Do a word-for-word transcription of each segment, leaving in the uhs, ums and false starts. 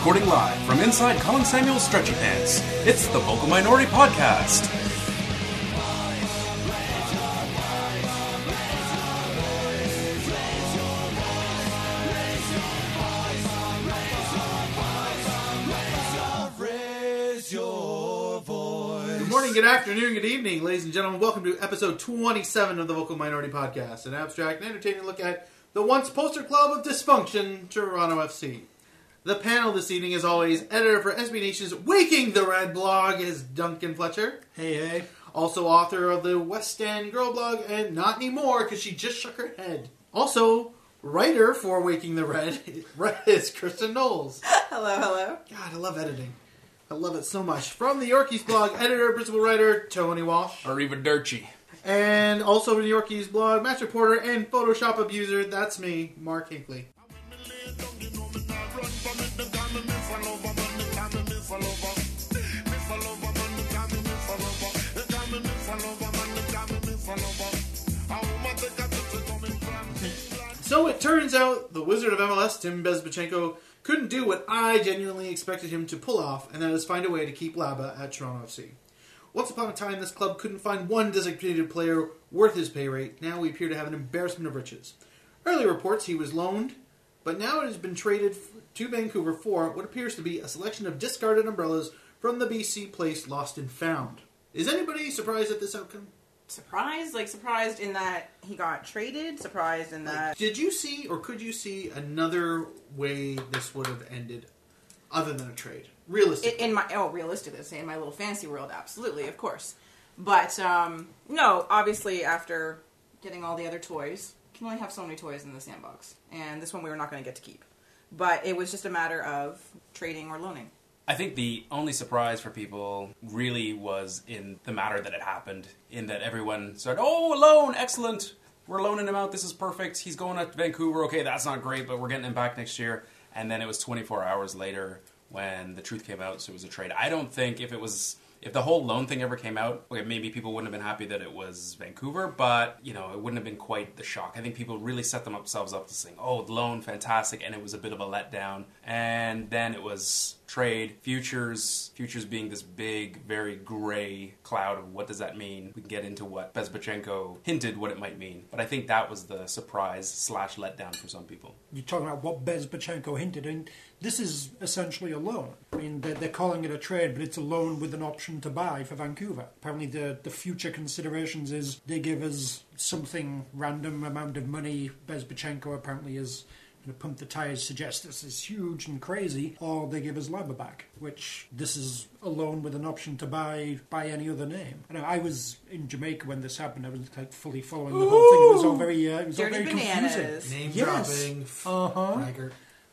Recording live from inside Colin Samuel's stretchy pants, it's the Vocal Minority Podcast. Good afternoon, good evening, ladies and gentlemen. Welcome to episode twenty-seven of the Vocal Minority Podcast, an abstract and entertaining look at the once poster club of dysfunction, Toronto F C. The panel this evening, as always, editor for S B Nation's Waking the Red blog is Duncan Fletcher. Hey, hey. Also author of the West End Girl blog, and not anymore, because she just shook her head. Also, writer for Waking the Red is Kristen Knowles. Hello, hello. God, I love editing. I love it so much. From the Yorkies blog, editor, principal writer, Tony Walsh. Arrivederci. And also from the Yorkies blog, match reporter and Photoshop abuser, that's me, Mark Hinkley. So it turns out the Wizard of M L S, Tim Bezbatchenko, couldn't do what I genuinely expected him to pull off, and that is find a way to keep Laba at Toronto F C. Once upon a time, this club couldn't find one designated player worth his pay rate. Now we appear to have an embarrassment of riches. Early reports he was loaned, but now it has been traded to Vancouver for what appears to be a selection of discarded umbrellas from the B C place Lost and Found. Is anybody surprised at this outcome? Surprised? Like, surprised in that he got traded? Surprised in that... Like, did you see, or could you see, another way this would have ended other than a trade? Realistically. In my... Oh, realistically. In my little fantasy world, absolutely, of course. But, um, no, obviously, after getting all the other toys, you can only have so many toys in the sandbox. And this one we were not going to get to keep. But it was just a matter of trading or loaning. I think the only surprise for people really was in the matter that had happened, in that everyone said, oh, loan, excellent, we're loaning him out, this is perfect, he's going to Vancouver, okay, that's not great, but we're getting him back next year. And then it was twenty-four hours later when the truth came out, so it was a trade. I don't think if it was, if the whole loan thing ever came out, okay, maybe people wouldn't have been happy that it was Vancouver, but, you know, it wouldn't have been quite the shock. I think people really set themselves up to sing, oh, loan, fantastic, and it was a bit of a letdown. And then it was... Trade, futures, futures being this big, very gray cloud of what does that mean? We can get into what Bezbatchenko hinted what it might mean. But I think that was the surprise slash letdown for some people. You're talking about what Bezbatchenko hinted, and this is essentially a loan. I mean, they're, they're calling it a trade, but it's a loan with an option to buy for Vancouver. Apparently the, the future considerations is they give us something random amount of money. Bezbatchenko apparently is... to pump the tires, suggest this is huge and crazy, or they give us Laba back, which this is a loan with an option to buy by any other name. And I was in Jamaica when this happened. I was like fully following the Ooh, whole thing. It was all very, uh, it was all very confusing. Name yes. dropping, uh-huh.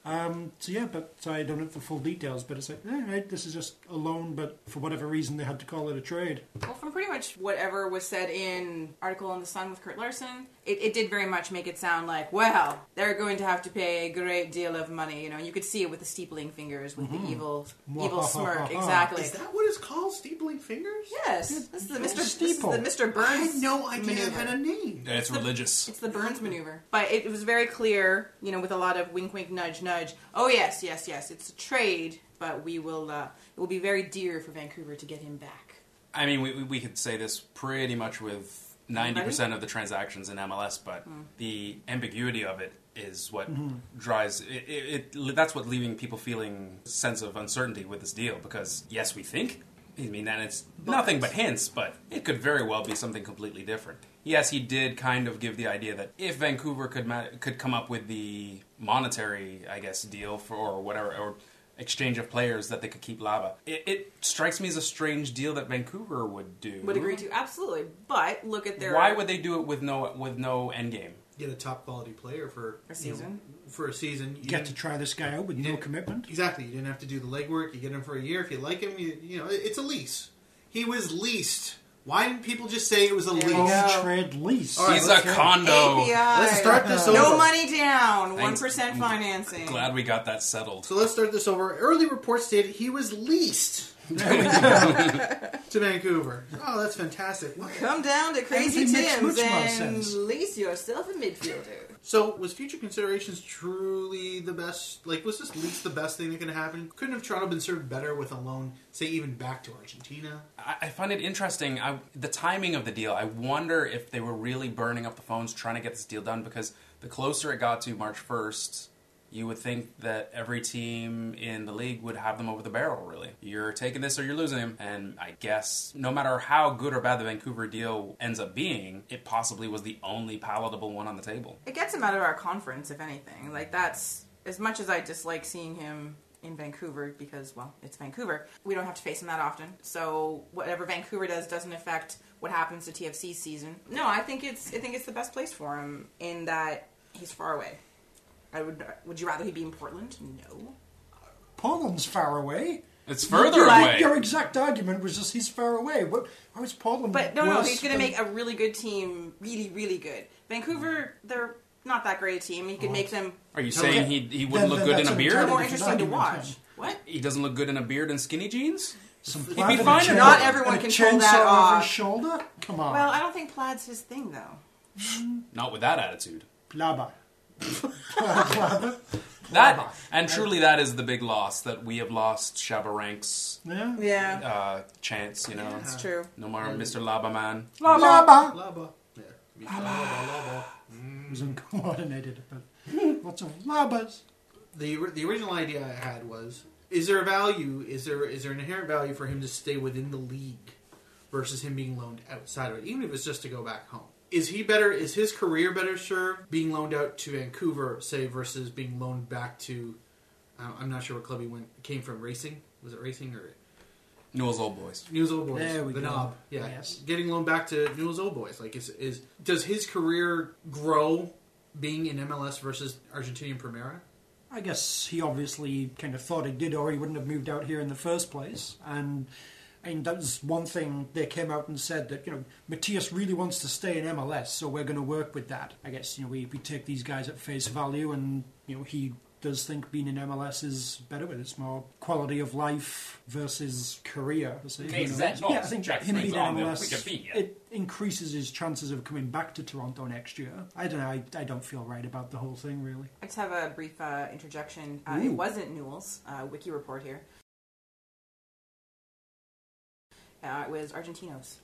Um So yeah, but so I don't have the full details, but it's like, all right, this is just a loan, but for whatever reason they had to call it a trade. Well, from pretty much whatever was said in article in The Sun with Kurt Larson, It, it did very much make it sound like, well, they're going to have to pay a great deal of money. You know, you could see it with the steepling fingers, with mm-hmm. the evil evil smirk. Exactly. Is that what it's called? Steepling fingers? Yes. It's, this, is the Mister, this is the Mister Burns I had no idea maneuver. It had a name. Yeah, it's, it's religious. The, it's the Burns maneuver. But it, it was very clear, you know, with a lot of wink, wink, nudge, nudge. Oh, yes, yes, yes. It's a trade, but we will. Uh, it will be very dear for Vancouver to get him back. I mean, we we could say this pretty much with... ninety percent of the transactions in M L S, but mm. the ambiguity of it is what mm-hmm. drives... It, it, it. That's what leaving people feeling a sense of uncertainty with this deal, because, yes, we think. I mean, and it's but. nothing but hints, but it could very well be something completely different. Yes, he did kind of give the idea that if Vancouver could ma- could come up with the monetary, I guess, deal for or whatever... or. exchange of players that they could keep Laba. It, it strikes me as a strange deal that Vancouver would do. Would agree to, absolutely. But look at their... Why would they do it with no with no end game? Get a top quality player for a season. You know, for a season, you get to try this guy out with no commitment. Exactly. You didn't have to do the legwork. You get him for a year. If you like him, you, you know it's a lease. He was leased. Why didn't people just say it was a lease? No trade lease. Right, he's a condo. A P I. Let's start this over. No money down. Thanks. one percent financing. Glad we got that settled. So let's start this over. Early reports stated he was leased. to Vancouver. Oh, that's fantastic. Look. Come down to Crazy Tim's and lease yourself a midfielder. So, was future considerations truly the best? Like, was this lease the best thing that could happen? Couldn't have Toronto been served better with a loan, say, even back to Argentina? I, I find it interesting. I, the timing of the deal, I wonder if they were really burning up the phones trying to get this deal done, because the closer it got to March first... you would think that every team in the league would have them over the barrel, really. You're taking this or you're losing him. And I guess no matter how good or bad the Vancouver deal ends up being, it possibly was the only palatable one on the table. It gets him out of our conference, if anything. Like, that's... as much as I dislike seeing him in Vancouver because, well, it's Vancouver, we don't have to face him that often. So whatever Vancouver does doesn't affect what happens to T F C's season. No, I think it's, I think it's the best place for him in that he's far away. I would. Would you rather he be in Portland? No. Portland's far away. It's further your, away. Your exact argument was just he's far away. What? How is Portland? But no, no, he's going to make a really good team, really, really good. Vancouver, they're not that great a team. He could oh. make them. Are you saying okay. he he wouldn't then, look then good in a beard? They're more interesting to watch. What? He doesn't look good in a beard and skinny jeans. Some He'd be fine. Chair, not everyone can pull that off. Over his shoulder. Come on. Well, I don't think plaid's his thing though. Not with that attitude. Laba. That and truly that is the big loss, that we have lost Chavarank's yeah. Yeah. Uh, chance, you know. That's yeah, true. No more mm. Mister Laba man. Laba. Laba. Laba. Yeah. Laba. Laba. Mm. It was uncoordinated, but lots of labas. The the original idea I had was: is there a value? Is there is there an inherent value for him to stay within the league versus him being loaned outside of it, even if it's just to go back home? Is he better? Is his career better served being loaned out to Vancouver, say, versus being loaned back to? Uh, I'm not sure what club he went came from. Racing was it? Racing or Newell's Old Boys? Newell's Old Boys. There we the go. Knob. Yeah, yes. Getting loaned back to Newell's Old Boys. Like, is is does his career grow being in M L S versus Argentinian Primera? I guess he obviously kind of thought it did, or he wouldn't have moved out here in the first place, and. I mean, that was one thing they came out and said, that, you know, Matias really wants to stay in M L S, so we're going to work with that. I guess, you know, we, we take these guys at face value, and, you know, he does think being in M L S is better, but it's more quality of life versus career. So, you know, exactly. Yeah, I think Jack him being in M L S, be, yeah. it increases his chances of coming back to Toronto next year. I don't know, I, I don't feel right about the whole thing, really. I just have a brief uh, interjection. Uh, it wasn't Newell's, uh, wiki report here. Uh, it was Argentinos.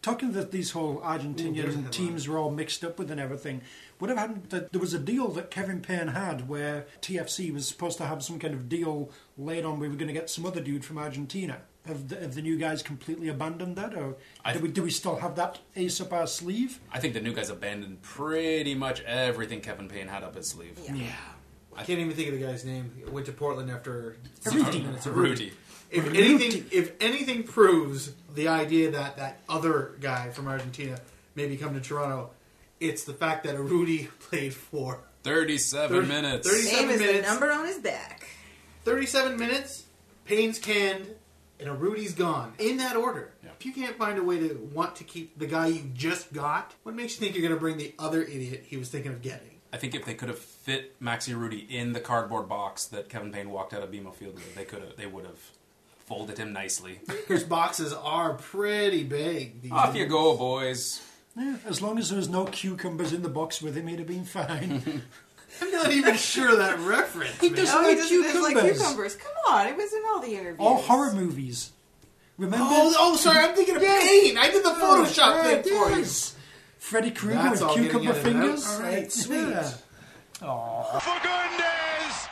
Talking that these whole Argentinian Ooh, teams were all mixed up with and everything, would have happened that there was a deal that Kevin Payne had where T F C was supposed to have some kind of deal laid on. We were going to get some other dude from Argentina. Have the, have the new guys completely abandoned that, or th- do, we, do we still have that ace up our sleeve? I think the new guys abandoned pretty much everything Kevin Payne had up his sleeve. Yeah. yeah. I can't even think of the guy's name. It went to Portland after sixteen minutes. Rudy. If anything, if anything proves the idea that that other guy from Argentina maybe come to Toronto, it's the fact that Rudy played for thirty-seven minutes. thirty-seven minutes. Name is the number on his back. thirty-seven minutes, Payne's canned, and Arudi's gone. In that order. Yeah. If you can't find a way to want to keep the guy you just got, what makes you think you're going to bring the other idiot he was thinking of getting? I think if they could have fit Maxi Rudy in the cardboard box that Kevin Payne walked out of B M O Field with, they could have. They would have folded him nicely. His boxes are pretty big. These Off days. You go, boys. Yeah, as long as there was no cucumbers in the box with him, he'd have been fine. I'm not even sure of that reference. He doesn't like cucumbers. like cucumbers. Come on, it was in all the interviews. All horror movies. Remember? Oh, oh sorry, I'm thinking of Payne. I did the Photoshop oh, thing for you. Freddy Krueger with cucumber fingers. All right, sweet. Yeah. Aww. For goodness!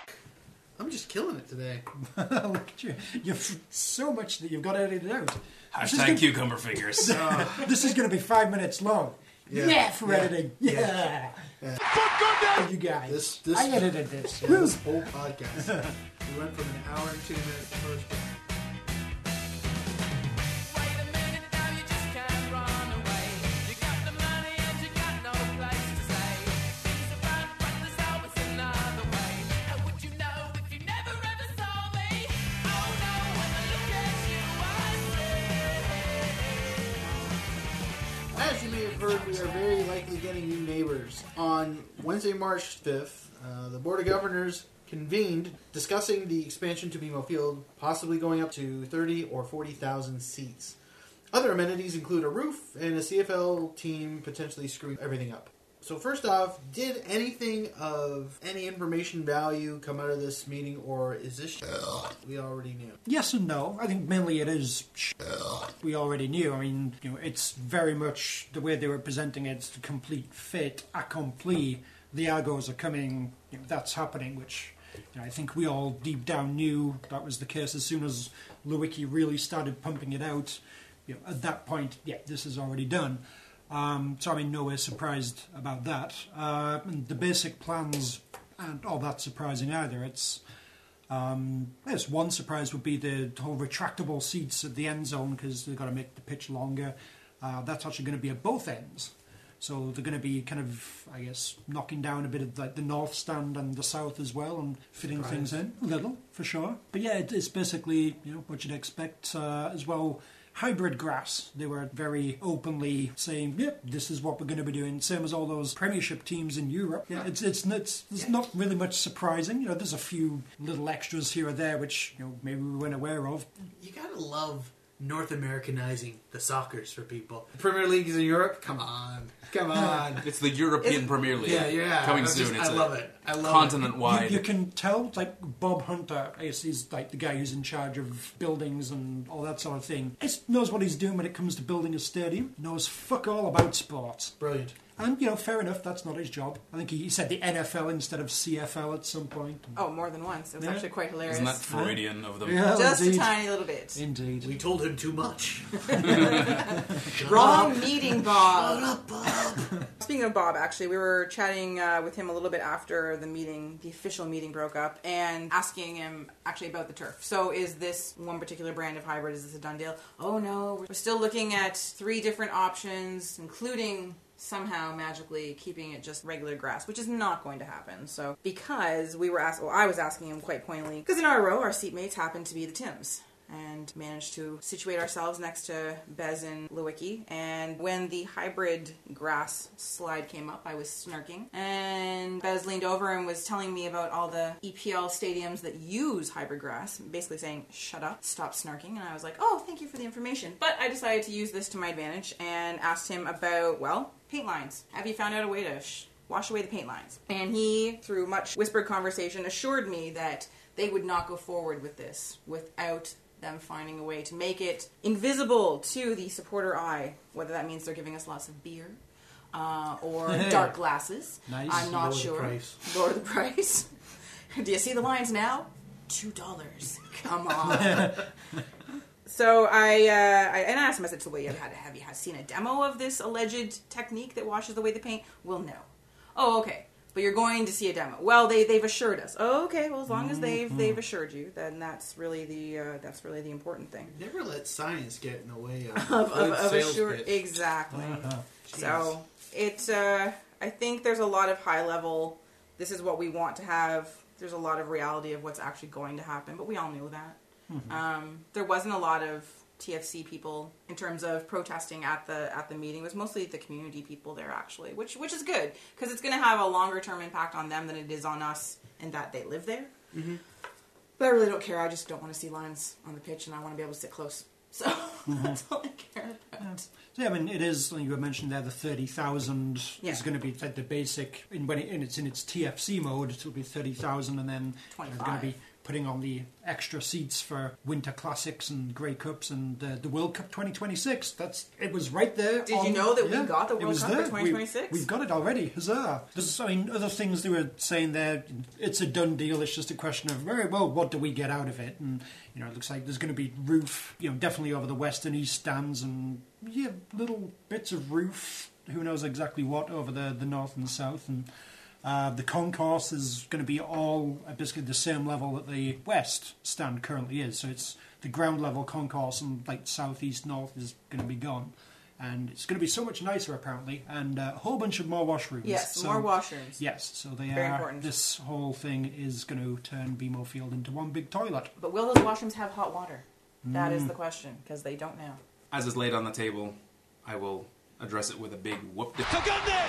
I'm just killing it today. Look at you. You've so much that you've got to edit it out. Hashtag gonna, cucumber fingers. Oh. This is going to be five minutes long. Yeah, yeah for yeah. editing. Yeah. yeah. yeah. For goodness! You guys. This, this, I edited this. Yeah, this whole podcast. We went from an hour and two minutes to first break. We are very likely getting new neighbors. On Wednesday, March fifth, uh, the Board of Governors convened discussing the expansion to B M O Field, possibly going up to thirty or forty thousand seats. Other amenities include a roof and a C F L team potentially screwing everything up. So first off, did anything of any information value come out of this meeting, or is this shit we already knew? Yes and no. I think mainly it is shit we already knew. I mean, you know, it's very much the way they were presenting it, it's the complete fait accompli. The Argos are coming, you know, that's happening, which you know, I think we all deep down knew that was the case. As soon as Lewicki really started pumping it out, you know, at that point, yeah, this is already done. Um, so I'm in no way surprised about that. Uh, and the basic plans aren't all that surprising either. It's um, yes, one surprise would be the whole retractable seats at the end zone, because they've got to make the pitch longer. Uh, that's actually going to be at both ends. So they're going to be kind of, I guess, knocking down a bit of like the north stand and the south as well, and fitting surprise. Things in a little, for sure. But yeah, it, it's basically you know what you'd expect uh, as well. Hybrid grass. They were very openly saying, yep, this is what we're going to be doing. Same as all those Premiership teams in Europe. Yeah, it's it's, it's, it's yeah. not really much surprising. You know, there's a few little extras here or there, which you know maybe we weren't aware of. You gotta love North Americanizing the soccers for people. The Premier League is in Europe? Come on. Come on. It's the European it's, Premier League. Yeah, yeah. Coming soon. Just, it's I love it. I love continent-wide. You, you can tell, like, Bob Hunter is, is like the guy who's in charge of buildings and all that sort of thing. He knows what he's doing when it comes to building a stadium. Knows fuck all about sports. Brilliant. And, you know, fair enough, that's not his job. I think he, he said the N F L instead of C F L at some point. Oh, more than once. It was yeah. actually quite hilarious. Isn't that Freudian yeah. of them? Yeah, just indeed. A tiny little bit. Indeed. We told him too much. Wrong meeting, Bob. Shut up, Bob. Speaking of Bob, actually, we were chatting uh, with him a little bit after the meeting, the official meeting broke up, and asking him actually about the turf. So is this one particular brand of hybrid? Is this a done deal? Oh, no. We're still looking at three different options, including somehow magically keeping it just regular grass, which is not going to happen. So, because we were asked, well, I was asking him quite pointedly, because in our row, our seatmates happened to be the Tims, and managed to situate ourselves next to Bez and Lewicki. And when the hybrid grass slide came up, I was snarking. And Bez leaned over and was telling me about all the E P L stadiums that use hybrid grass, basically saying, shut up, stop snarking. And I was like, oh, thank you for the information. But I decided to use this to my advantage and asked him about, well, paint lines. Have you found out a way to sh- wash away the paint lines? And he, through much whispered conversation, assured me that they would not go forward with this without them finding a way to make it invisible to the supporter eye, whether that means they're giving us lots of beer uh, or hey. dark glasses. Nice. I'm not Lower sure. The price. Lower the price. Do you see the lines now? two dollars. Come on. So I, uh, I and I asked him, I said, so well, you had, have you seen a demo of this alleged technique that washes away the paint? Well, no. Oh, okay. But you're going to see a demo. Well, they they've assured us. Oh, okay. Well, as long as they've mm-hmm. they've assured you, then that's really the uh, that's really the important thing. Never let science get in the way of of, of, of assured. Exactly. Uh-huh. So it's uh, I think there's a lot of high level. This is what we want to have. There's a lot of reality of what's actually going to happen, but we all knew that. Mm-hmm. Um, there wasn't a lot of T F C people in terms of protesting at the at the meeting. It was mostly the community people there, actually, which which is good, because it's going to have a longer term impact on them than it is on us, and that they live there. Mm-hmm. But I really don't care. I just don't want to see lines on the pitch, and I want to be able to sit close. So mm-hmm. that's all I care about. Yeah. So, yeah, I mean, it is, like you were mentioning there, the thirty thousand yeah. is going to be like the basic, and when it, and it's in its T F C mode, it'll be thirty thousand, and then twenty-five. There's going to be putting on the extra seats for Winter Classics and Grey Cups and uh, the World Cup twenty twenty-six. That's It was right there. Did on, you know that yeah, we got the World Cup there. for twenty twenty-six? We, we've got it already. Huzzah. There's, I mean, other things they were saying there, it's a done deal. It's just a question of, very well, what do we get out of it? And, you know, it looks like there's going to be roof, you know, definitely over the west and east stands, and, yeah, little bits of roof, who knows exactly what, over the, the north and the south, and Uh, the concourse is going to be all uh, basically the same level that the west stand currently is. So it's the ground level concourse, and like south, east, north is going to be gone. And it's going to be so much nicer, apparently, and uh, a whole bunch of more washrooms. Yes, so, more washrooms. Yes, so they Very are. Important. This whole thing is going to turn B M O Field into one big toilet. But will those washrooms have hot water? That mm. is the question, because they don't know. As is laid on the table, I will address it with a big whoop de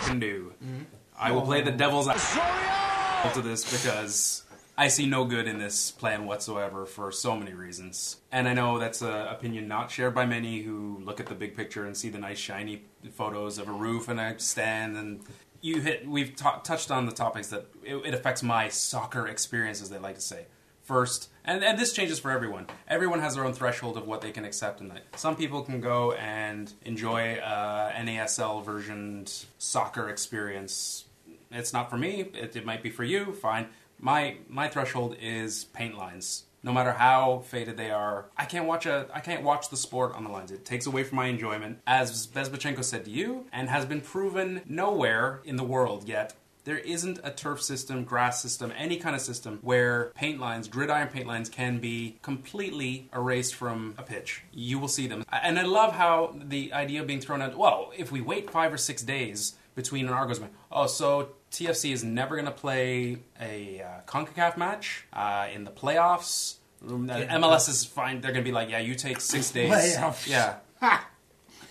can do. Mm-hmm. I will play the devil's advocate to this, because I see no good in this plan whatsoever for so many reasons. And I know that's an opinion not shared by many who look at the big picture and see the nice shiny photos of a roof and a stand. And you hit. We've t- touched on the topics that it, it affects my soccer experience, as they like to say. First, and, and this changes for everyone. Everyone has their own threshold of what they can accept in that. Some people can go and enjoy uh, N A S L-versioned soccer experience. It's not for me. It, it might be for you. Fine. My my threshold is paint lines. No matter how faded they are, I can't watch a I can't watch the sport on the lines. It takes away from my enjoyment. As Bezbatchenko said to you, and has been proven nowhere in the world yet, there isn't a turf system, grass system, any kind of system where paint lines, gridiron paint lines, can be completely erased from a pitch. You will see them. And I love how the idea of being thrown out, well, if we wait five or six days between an Argos match, oh, so T F C is never going to play a uh, CONCACAF match uh, in the playoffs. M L S is fine. They're going to be like, yeah, you take six days. Playoffs. Yeah. Ha!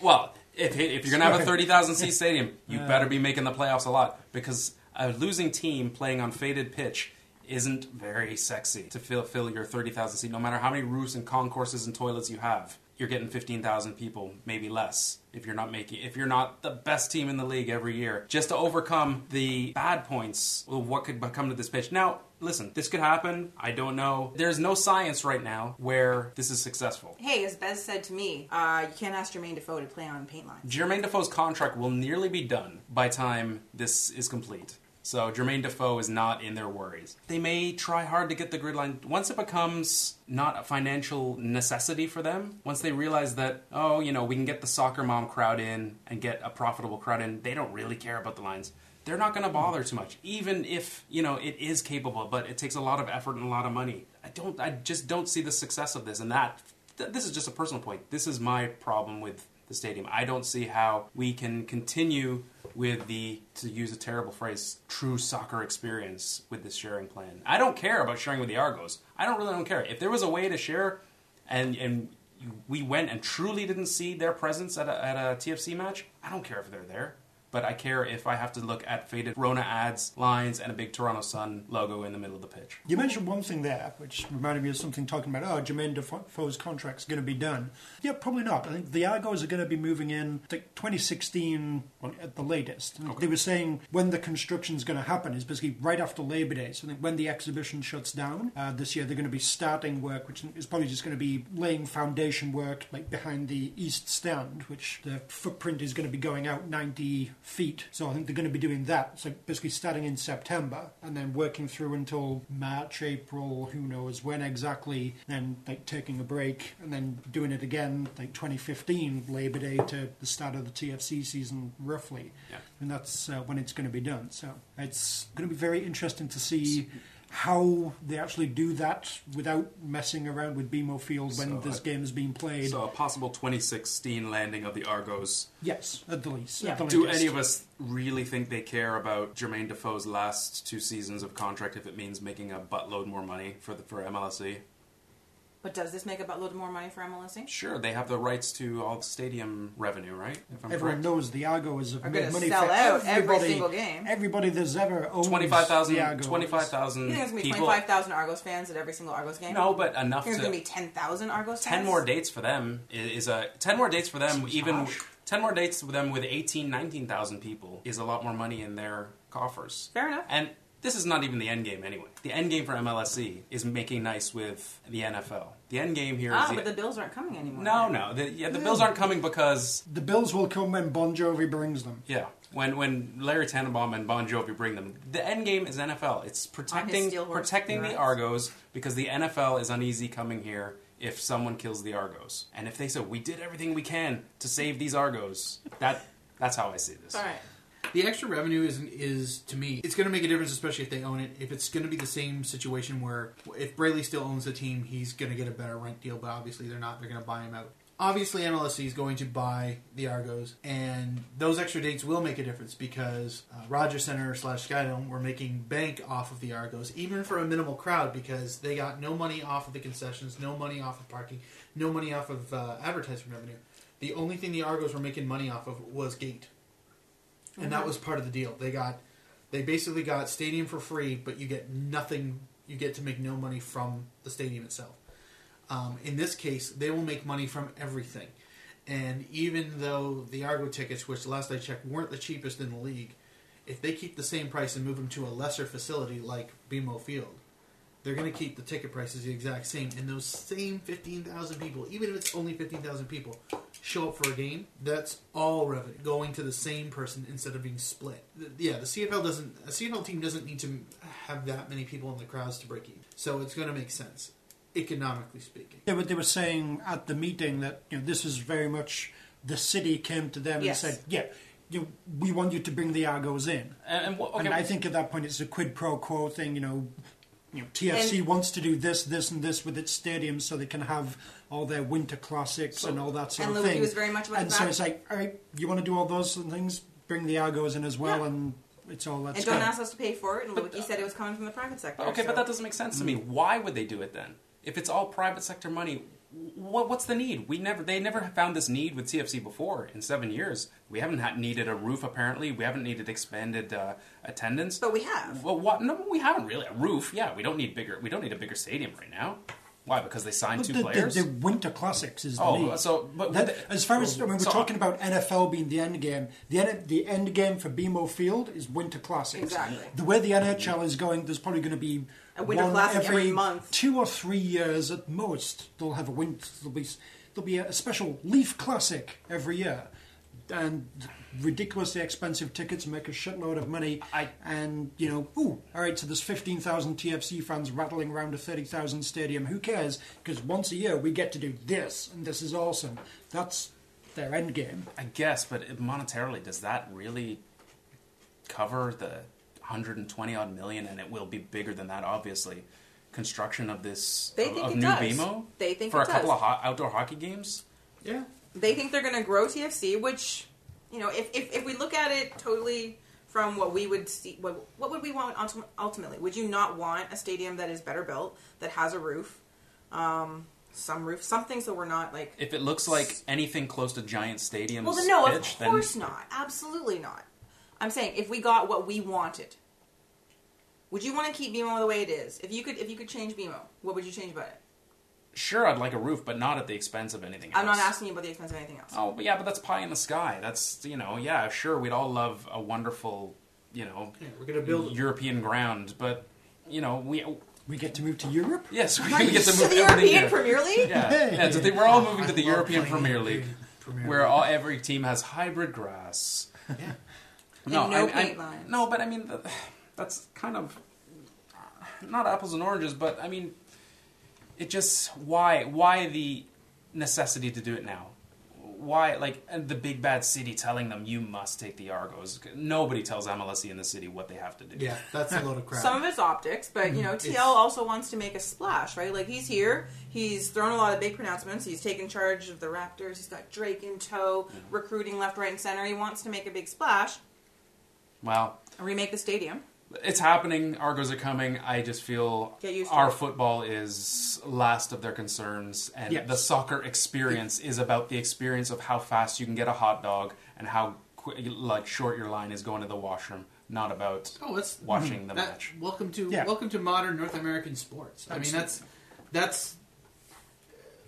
Well, if, if you're going to have a thirty thousand seat stadium, you uh, better be making the playoffs a lot, because a losing team playing on faded pitch isn't very sexy to fill, fill your thirty thousand seat. No matter how many roofs and concourses and toilets you have, you're getting fifteen thousand people, maybe less, if you're not making, if you're not the best team in the league every year. Just to overcome the bad points of what could come to this pitch. Now, listen, this could happen. I don't know. There's no science right now where this is successful. Hey, as Bez said to me, uh, you can't ask Jermaine Defoe to play on paint lines. Jermaine Defoe's contract will nearly be done by time this is complete. So Jermaine Defoe is not in their worries. They may try hard to get the grid line. Once it becomes not a financial necessity for them, once they realize that, oh, you know, we can get the soccer mom crowd in and get a profitable crowd in, they don't really care about the lines. They're not going to bother too much, even if, you know, it is capable, but it takes a lot of effort and a lot of money. I don't, I just don't see the success of this. And that, th- this is just a personal point. This is my problem with the stadium. I don't see how we can continue with the, to use a terrible phrase, true soccer experience with this sharing plan. I don't care about sharing with the Argos. I don't really don't care. If there was a way to share and and we went and truly didn't see their presence at a, at a T F C match, I don't care if they're there. But I care if I have to look at faded Rona ads, lines, and a big Toronto Sun logo in the middle of the pitch. You mentioned one thing there, which reminded me of something talking about, oh, Jermaine Defoe's contract's going to be done. Yeah, probably not. I think the Argos are going to be moving in like twenty sixteen at the latest. Okay. They were saying when the construction's going to happen is basically right after Labor Day. So I think when the exhibition shuts down uh, this year, they're going to be starting work, which is probably just going to be laying foundation work like behind the east stand, which the footprint is going to be going out ninety feet. So I think they're going to be doing that. So basically starting in September and then working through until March, April, who knows when exactly, then like taking a break and then doing it again like twenty fifteen, Labor Day to the start of the T F C season roughly. Yeah. And that's uh, when it's going to be done. So it's going to be very interesting to see how they actually do that without messing around with B M O Field when so this I, game is being played. So a possible twenty sixteen landing of the Argos. Yes, at the least. Yeah. At the do any of us really think they care about Jermaine Defoe's last two seasons of contract if it means making a buttload more money for the, for M L S E? But does this make a buttload more money for M L S E? Sure, they have the rights to all the stadium revenue, right? If I'm Everyone correct. knows the Argos have made money sell for out every single game. Everybody that's ever owns twenty-five thousand, the Argos. twenty-five thousand people. You think there's going to be twenty-five thousand Argos fans at every single Argos game? No, but enough to... There's going to be ten thousand Argos fans? ten more dates for them is a... ten more dates for them, Gosh. even... ten more dates for them with eighteen, nineteen thousand people is a lot more money in their coffers. Fair enough. And... this is not even the end game anyway. The end game for M L S E is making nice with the N F L. The end game here ah, is... Ah, but the Bills aren't coming anymore. No, right? no. The, yeah, the yeah. Bills aren't coming because... The Bills will come when Bon Jovi brings them. Yeah. When when Larry Tannenbaum and Bon Jovi bring them. The end game is N F L. It's protecting protecting the Argos because the N F L is uneasy coming here if someone kills the Argos. And if they say, we did everything we can to save these Argos, that that's how I see this. All right. The extra revenue is, is to me, it's going to make a difference, especially if they own it. If it's going to be the same situation where if Braley still owns the team, he's going to get a better rent deal, but obviously they're not. They're going to buy him out. Obviously, M L S E is going to buy the Argos, and those extra dates will make a difference because uh, Rogers Centre slash Skydome were making bank off of the Argos, even for a minimal crowd, because they got no money off of the concessions, no money off of parking, no money off of uh, advertising revenue. The only thing the Argos were making money off of was gate. And mm-hmm. that was part of the deal. They got, they basically got stadium for free, but you get nothing you get to make no money from the stadium itself. Um, in this case, they will make money from everything. And even though the Argo tickets, which last I checked, weren't the cheapest in the league, if they keep the same price and move them to a lesser facility like B M O Field, they're going to keep the ticket prices the exact same. And those same fifteen thousand people, even if it's only fifteen thousand people, show up for a game, that's all revenue going to the same person instead of being split. Yeah, the C F L doesn't, a C F L team doesn't need to have that many people in the crowds to break even. So it's going to make sense, economically speaking. Yeah, but they were saying at the meeting that, you know, this is very much the city came to them yes. and said, yeah, you, we want you to bring the Argos in. And, and, what, okay, and I think at that point it's a quid pro quo thing, you know, you know, T F C and, wants to do this, this, and this with its stadium so they can have all their winter classics so, and all that sort of thing. And Lewicki was very much about and that. And so it's like, all right, you want to do all those things? Bring the Argos in as well, yeah. and it's all that's And don't good. ask us to pay for it, and Lewicki uh, said it was coming from the private sector. Okay, so. But that doesn't make sense to me. Why would they do it then? If it's all private sector money, what, what's the need? We never, They never found this need with C F C before in seven years. We haven't had needed a roof, apparently. We haven't needed expanded uh, attendance. But we have. Well, what, no, we haven't really. A roof, yeah. We don't need bigger. We don't need a bigger stadium right now. Why? Because they signed but two the, players? The, the Winter Classics is the oh, need. So, but that, the, as far as I mean, we're so, talking about N F L being the end game. The end, the end game for B M O Field is Winter Classics. Exactly. The way the N H L is going, there's probably going to be a Winter Classic every, every month. Two or three years at most, they'll have a winter. There'll be there'll be a special Leaf Classic every year, and ridiculously expensive tickets make a shitload of money. I, and, you know, ooh, all right, so there's fifteen thousand T F C fans rattling around a thirty thousand stadium. Who cares? Because once a year we get to do this, and this is awesome. That's their end game. I guess, but monetarily, does that really cover the one hundred twenty odd million? And it will be bigger than that, obviously. Construction of this, they of, think of it new does. B M O? They think For it a does. couple of ho- outdoor hockey games? Yeah. They think they're going to grow T F C, which, you know, if, if, if we look at it totally from what we would see, what, what would we want ultimately? Would you not want a stadium that is better built, that has a roof, um, some roof, something so we're not like... If it looks like anything close to Giant Stadium's well, then no, pitch, then... Well, no, of course not. Absolutely not. I'm saying, if we got what we wanted, would you want to keep B M O the way it is? If you could, if you could change B M O, what would you change about it? Sure, I'd like a roof, but not at the expense of anything else. I'm not asking you about the expense of anything else. Oh, but yeah, but that's pie in the sky. That's, you know, yeah, sure, we'd all love a wonderful, you know, yeah, we're gonna build European ground, but, you know, we... We get to move to Europe? Yes, we nice. get to move to the European Premier League? Yeah, hey. yeah so they, we're all moving I to the European Premier League, Premier League, where all every team has hybrid grass. Yeah. No, no, I, paint I, lines. no, but I mean, the, that's kind of, not apples and oranges, but I mean... It just, why why the necessity to do it now? Why, like, the big bad city telling them, you must take the Argos. Nobody tells M L S in the city what they have to do. Yeah, that's a load of crap. Some of it's optics, but, you know, T L it's... also wants to make a splash, right? Like, he's here, he's thrown a lot of big pronouncements, he's taken charge of the Raptors, he's got Drake in tow, mm-hmm. recruiting left, right, and center. He wants to make a big splash. Wow. And remake the stadium. It's happening. Argos are coming. I just feel our it. football is last of their concerns. And yes. the soccer experience yes. is about the experience of how fast you can get a hot dog and how qu- like short your line is going to the washroom. Not about oh, that's, watching the that, match. Welcome to yeah. welcome to modern North American sports. I mean, that's... that's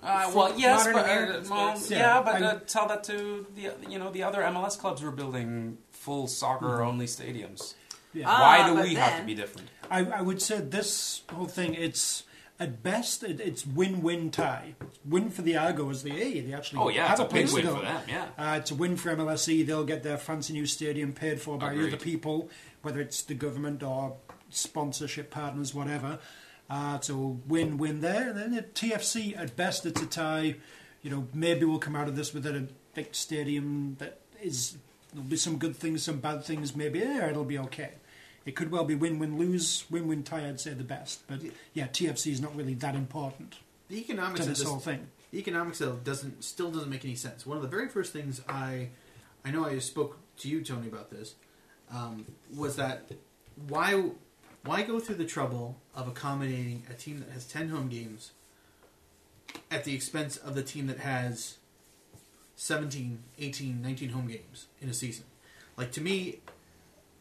Uh, well, yes, but, uh, well, yeah. yeah, but uh, tell that to the you know the other M L S clubs who are building full soccer-only mm-hmm. stadiums. Yeah. Why do ah, we then, have to be different? I, I would say this whole thing, it's at best, it, it's win-win tie. It's win for the Argos, the A. They actually oh, yeah, have a place to go. Oh, yeah, it's a big win for them, yeah. Uh, it's a win for M L S E. They'll get their fancy new stadium paid for by Agreed. other people, whether it's the government or sponsorship partners, whatever. Uh, so win-win there. And then at T F C, at best, it's a tie. You know, maybe we'll come out of this with a big stadium that is... There'll be some good things, some bad things. Maybe yeah, it'll be okay. It could well be win-win-lose, win-win-tie, I'd say the best. But, yeah, T F C is not really that important the economics to this, this whole thing. The economics of doesn't still doesn't make any sense. One of the very first things I... I know I spoke to you, Tony, about this, um, was that why why go through the trouble of accommodating a team that has ten home games at the expense of the team that has seventeen, eighteen, nineteen home games in a season? Like, to me...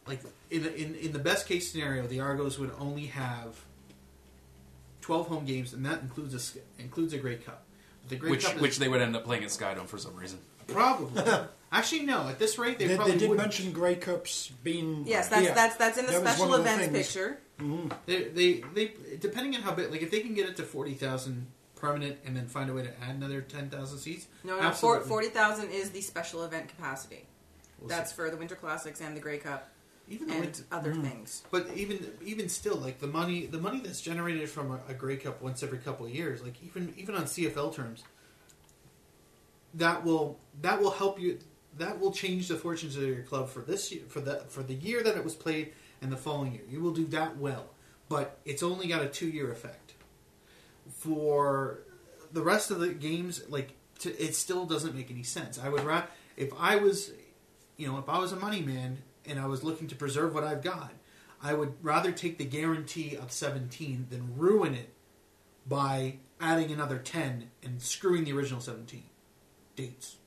Like, in, in in the best case scenario, the Argos would only have twelve home games, and that includes a includes a Grey Cup. The Grey which Cup is, which they would end up playing at Skydome for some reason. Probably. Actually, no. At this rate, they, they probably they did wouldn't. mention Grey Cups being yes. That's yeah. that's that's in the that special events things. picture. Mm-hmm. They, they they depending on how big, like if they can get it to forty thousand permanent, and then find a way to add another ten thousand seats. No, no, forty thousand is the special event capacity. We'll that's see. for the Winter Classics and the Grey Cup. Even and winter, other mm. things, but even even still, like the money, the money that's generated from a, a Grey Cup once every couple of years, like even even on C F L terms, that will that will help you. That will change the fortunes of your club for this year, for the for the year that it was played and the following year. You will do that well, but it's only got a two year effect. For the rest of the games, like to, it still doesn't make any sense. I would rather if I was, you know, if I was a money man. And I was looking to preserve what I've got, I would rather take the guarantee of seventeen than ruin it by adding another ten and screwing the original seventeen dates.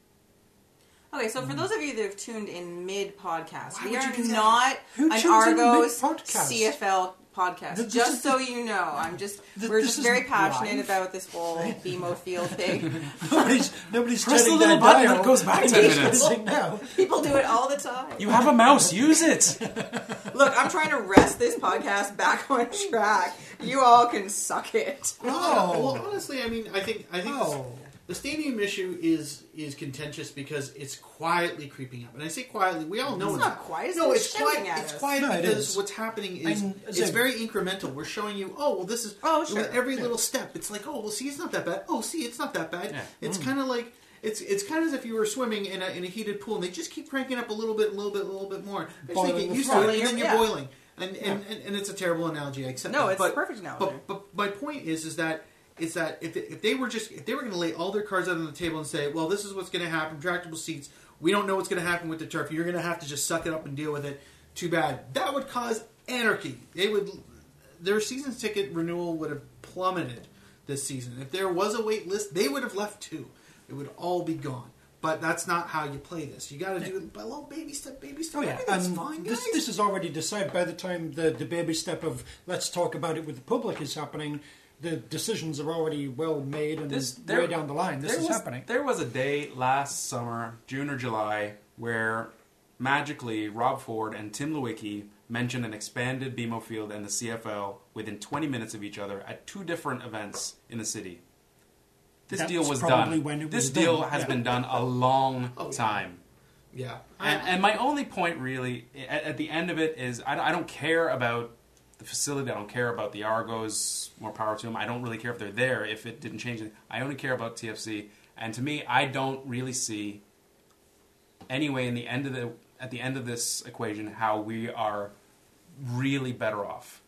Okay, so for mm. those of you that have tuned in mid-podcast, Why we are not an Argos C F L podcast. The, just so you know, I'm just the, we're just very passionate life. about this whole B M O Field thing. nobody's nobody's press the little button that goes back ten minutes. No. People do it all the time. You have a mouse, use it. Look, I'm trying to wrest this podcast back on track. You all can suck it. Oh, well, honestly, I mean, I think I think oh. the stadium issue is is contentious because it's quietly creeping up, and I say quietly. We all know it's, it's not quiet. No, it's quiet. It's quiet no, because it what's happening is I'm, it's I'm, very incremental. We're showing you, oh well, this is oh, sure. with every yeah. little step. It's like, oh well, see, it's not that bad. Oh, see, it's not that bad. Yeah. It's mm. kind of like it's it's kind of as if you were swimming in a in a heated pool, and they just keep cranking up a little bit, a little bit, a little bit more. Boiling you get used to it, and then you're yeah. boiling. And and, yeah. and and it's a terrible analogy. I accept. No, it's but, a perfect analogy. But, but my point is, is that. It's that if they, if they were just if they were going to lay all their cards out on the table and say, well, this is what's going to happen, tractable seats, we don't know what's going to happen with the turf, you're going to have to just suck it up and deal with it. Too bad. That would cause anarchy. They would their season ticket renewal would have plummeted this season. If there was a wait list, they would have left too. It would all be gone. But that's not how you play this. You got to do it by little baby step, baby step. Oh, yeah. That's um, fine, guys. This, this is already decided. By the time the, the baby step of let's talk about it with the public is happening, the decisions are already well made and this, there, way down the line. This is was, happening. There was a day last summer, June or July, where magically Rob Ford and Tim Lewicki mentioned an expanded B M O Field and the C F L within twenty minutes of each other at two different events in the city. This That's deal was done. When it this was deal done. has yeah. been done a long oh, time. Yeah. And, and my only point really at, at the end of it is I, I don't care about the facility. I don't care about the Argos. More power to them. I don't really care if they're there. If it didn't change anything, I only care about T F C. And to me, I don't really see anyway in the end of the at the end of this equation how we are really better off.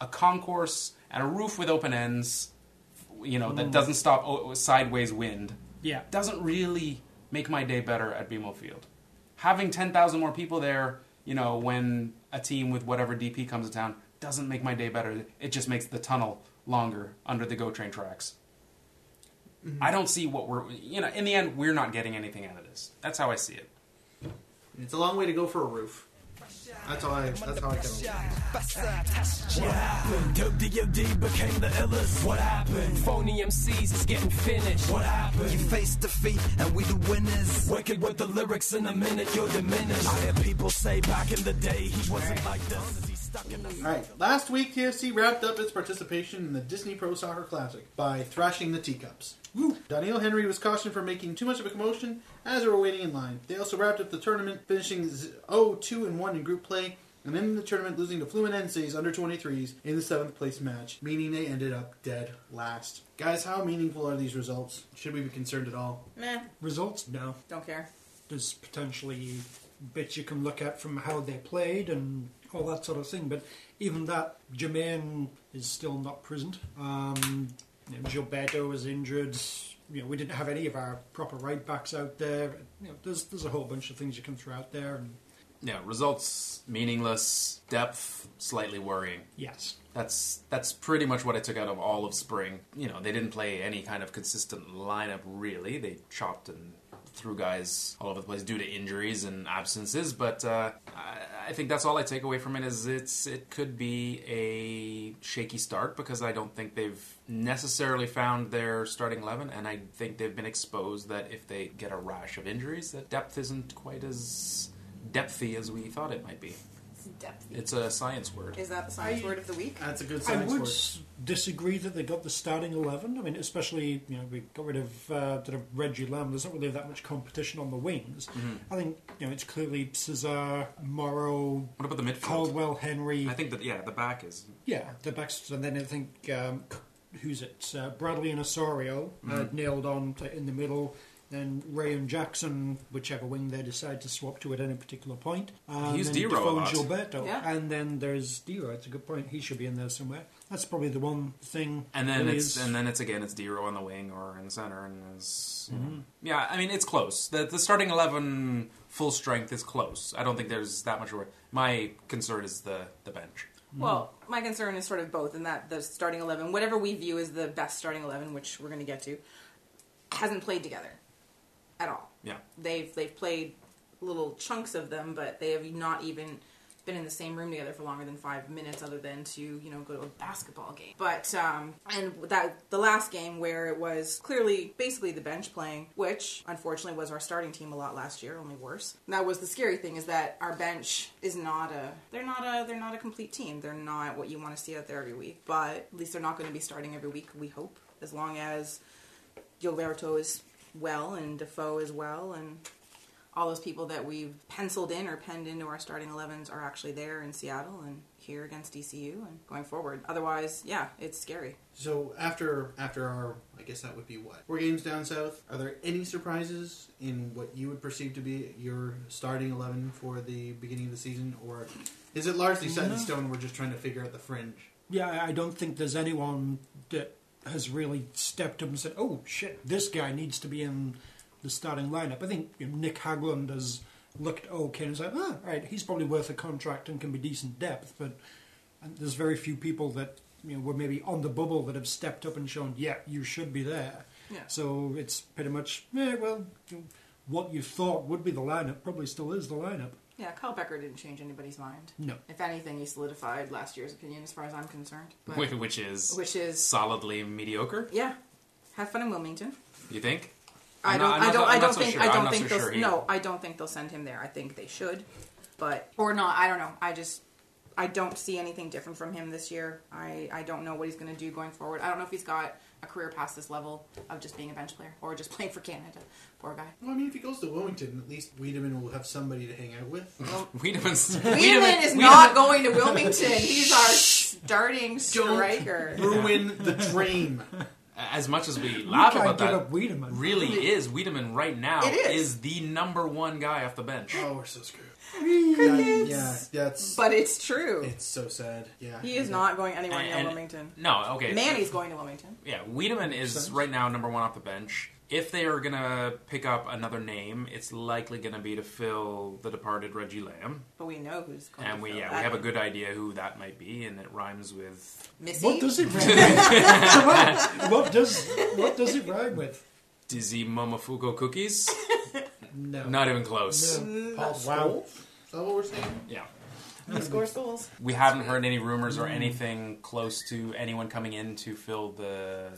A concourse and a roof with open ends, you know, mm. that doesn't stop sideways wind. Yeah, doesn't really make my day better at B M O Field. Having ten thousand more people there, you know, when a team with whatever D P comes to town, doesn't make my day better. It just makes the tunnel longer under the GO train tracks. Mm-hmm. I don't see what we're... You know, in the end, we're not getting anything out of this. That's how I see it. It's a long way to go for a roof. That's all I... That's how I go. What happened? D O D became the illest. What happened? Phony M Cs is getting finished. What happened? You face defeat and we the winners. Wicked with the lyrics in a minute, you're diminished. I hear people say back in the day he wasn't like this. Alright, last week T F C wrapped up its participation in the Disney Pro Soccer Classic by thrashing the teacups. Woo. Daniel Henry was cautioned for making too much of a commotion as they were waiting in line. They also wrapped up the tournament, finishing oh two and one in group play, and ended the tournament losing to Fluminense's under twenty-threes in the seventh place match, meaning they ended up dead last. Guys, how meaningful are these results? Should we be concerned at all? Meh. Results? No. Don't care. There's potentially bits you can look at from how they played and all that sort of thing, but even that, Jermaine is still not present. Um, you know, Gilberto was injured. You know, we didn't have any of our proper right backs out there. You know, there's there's a whole bunch of things you can throw out there. And yeah, results meaningless, depth slightly worrying. Yes, that's that's pretty much what I took out of all of spring. You know, they didn't play any kind of consistent lineup really. They chopped and through guys all over the place due to injuries and absences. But uh, I, I think that's all I take away from it is it's it could be a shaky start because I don't think they've necessarily found their starting eleven, and I think they've been exposed that if they get a rash of injuries, that depth isn't quite as depthy as we thought it might be. Depthy. It's a science word. Is that the science I, word of the week? That's a good science word. I would word. disagree that they got the starting eleven. I mean, especially, you know, we got rid of uh, sort of Reggie Lambe. There's not really that much competition on the wings. Mm-hmm. I think, you know, it's clearly Cesar, Morrow... What about the midfield? Caldwell, Henry... I think that, yeah, the back is... Yeah, the back's... And then I think, um, who's it? Uh, Bradley and Osorio mm-hmm. uh, nailed on to, in the middle... Then Ray and Jackson, whichever wing they decide to swap to at any particular point. Um, He's Dero a lot. Gilberto. Yeah. And then there's Dero. It's a good point. He should be in there somewhere. That's probably the one thing. And then it's is. and then it's again it's Dero on the wing or in the center and it's, mm-hmm. yeah. I mean it's close. The, the starting eleven full strength is close. I don't think there's that much work. My concern is the, the bench. Well, my concern is sort of both in that the starting eleven, whatever we view as the best starting eleven, which we're going to get to, hasn't played together. At all. Yeah. They've they've played little chunks of them, but they have not even been in the same room together for longer than five minutes other than to, you know, go to a basketball game. But, um, and that the last game where it was clearly basically the bench playing, which unfortunately was our starting team a lot last year, only worse. And that was the scary thing is that our bench is not a, they're not a, they're not a complete team. They're not what you want to see out there every week, but at least they're not going to be starting every week, we hope, as long as Gilberto is well and Defoe as well and all those people that we've penciled in or penned into our starting elevens are actually there in Seattle and here against D C U and going forward. Otherwise, yeah, it's scary. So after after our, I guess that would be what? Four games down south. Are there any surprises in what you would perceive to be your starting eleven for the beginning of the season, or is it largely set no. in stone? We're just trying to figure out the fringe. Yeah, I don't think there's anyone that has really stepped up and said, oh, shit, this guy needs to be in the starting lineup. I think you know, Nick Haglund has looked okay and said, ah, right, he's probably worth a contract and can be decent depth, but and there's very few people that you know were maybe on the bubble that have stepped up and shown, yeah, you should be there. Yeah. So it's pretty much, eh, well, you know, what you thought would be the lineup probably still is the lineup. Yeah, Kyle Becker didn't change anybody's mind. No. If anything, he solidified last year's opinion, as far as I'm concerned. But, which is which is solidly mediocre. Yeah. Have fun in Wilmington. You think? I don't. I don't. I don't think. I don't think. They'll, no, I don't think they'll send him there. I think they should, but or not. I don't know. I just. I don't see anything different from him this year. I, I don't know what he's going to do going forward. I don't know if he's got a career past this level of just being a bench player or just playing for Canada. Poor guy. Well, I mean, if he goes to Wilmington, at least Wiedemann will have somebody to hang out with. Well, Wiedemann Wiedemann is Wiedemann. Not going to Wilmington. He's our starting striker. Don't ruin the dream. As much as we laugh we about that, Wiedemann. Really is. Wiedemann right now is. is the number one guy off the bench. Oh, we're so screwed. That, yeah, that's, but it's true. It's so sad. Yeah, he is not going anywhere near Wilmington. No, okay. Manny's so, going to Wilmington. Yeah, Wiedemann is right now number one off the bench. If they are going to pick up another name, it's likely going to be to fill the departed Reggie Lambe. But we know who's going and to we, fill yeah, that. And we have a good idea who that might be, and it rhymes with... Missy? What does it rhyme with? what, does, what does it rhyme with? Dizzy Momofuku Cookies? No. Not even close. No. Paul Wow. Is that what we're saying? Yeah. He scores goals. We haven't heard any rumors or anything close to anyone coming in to fill the...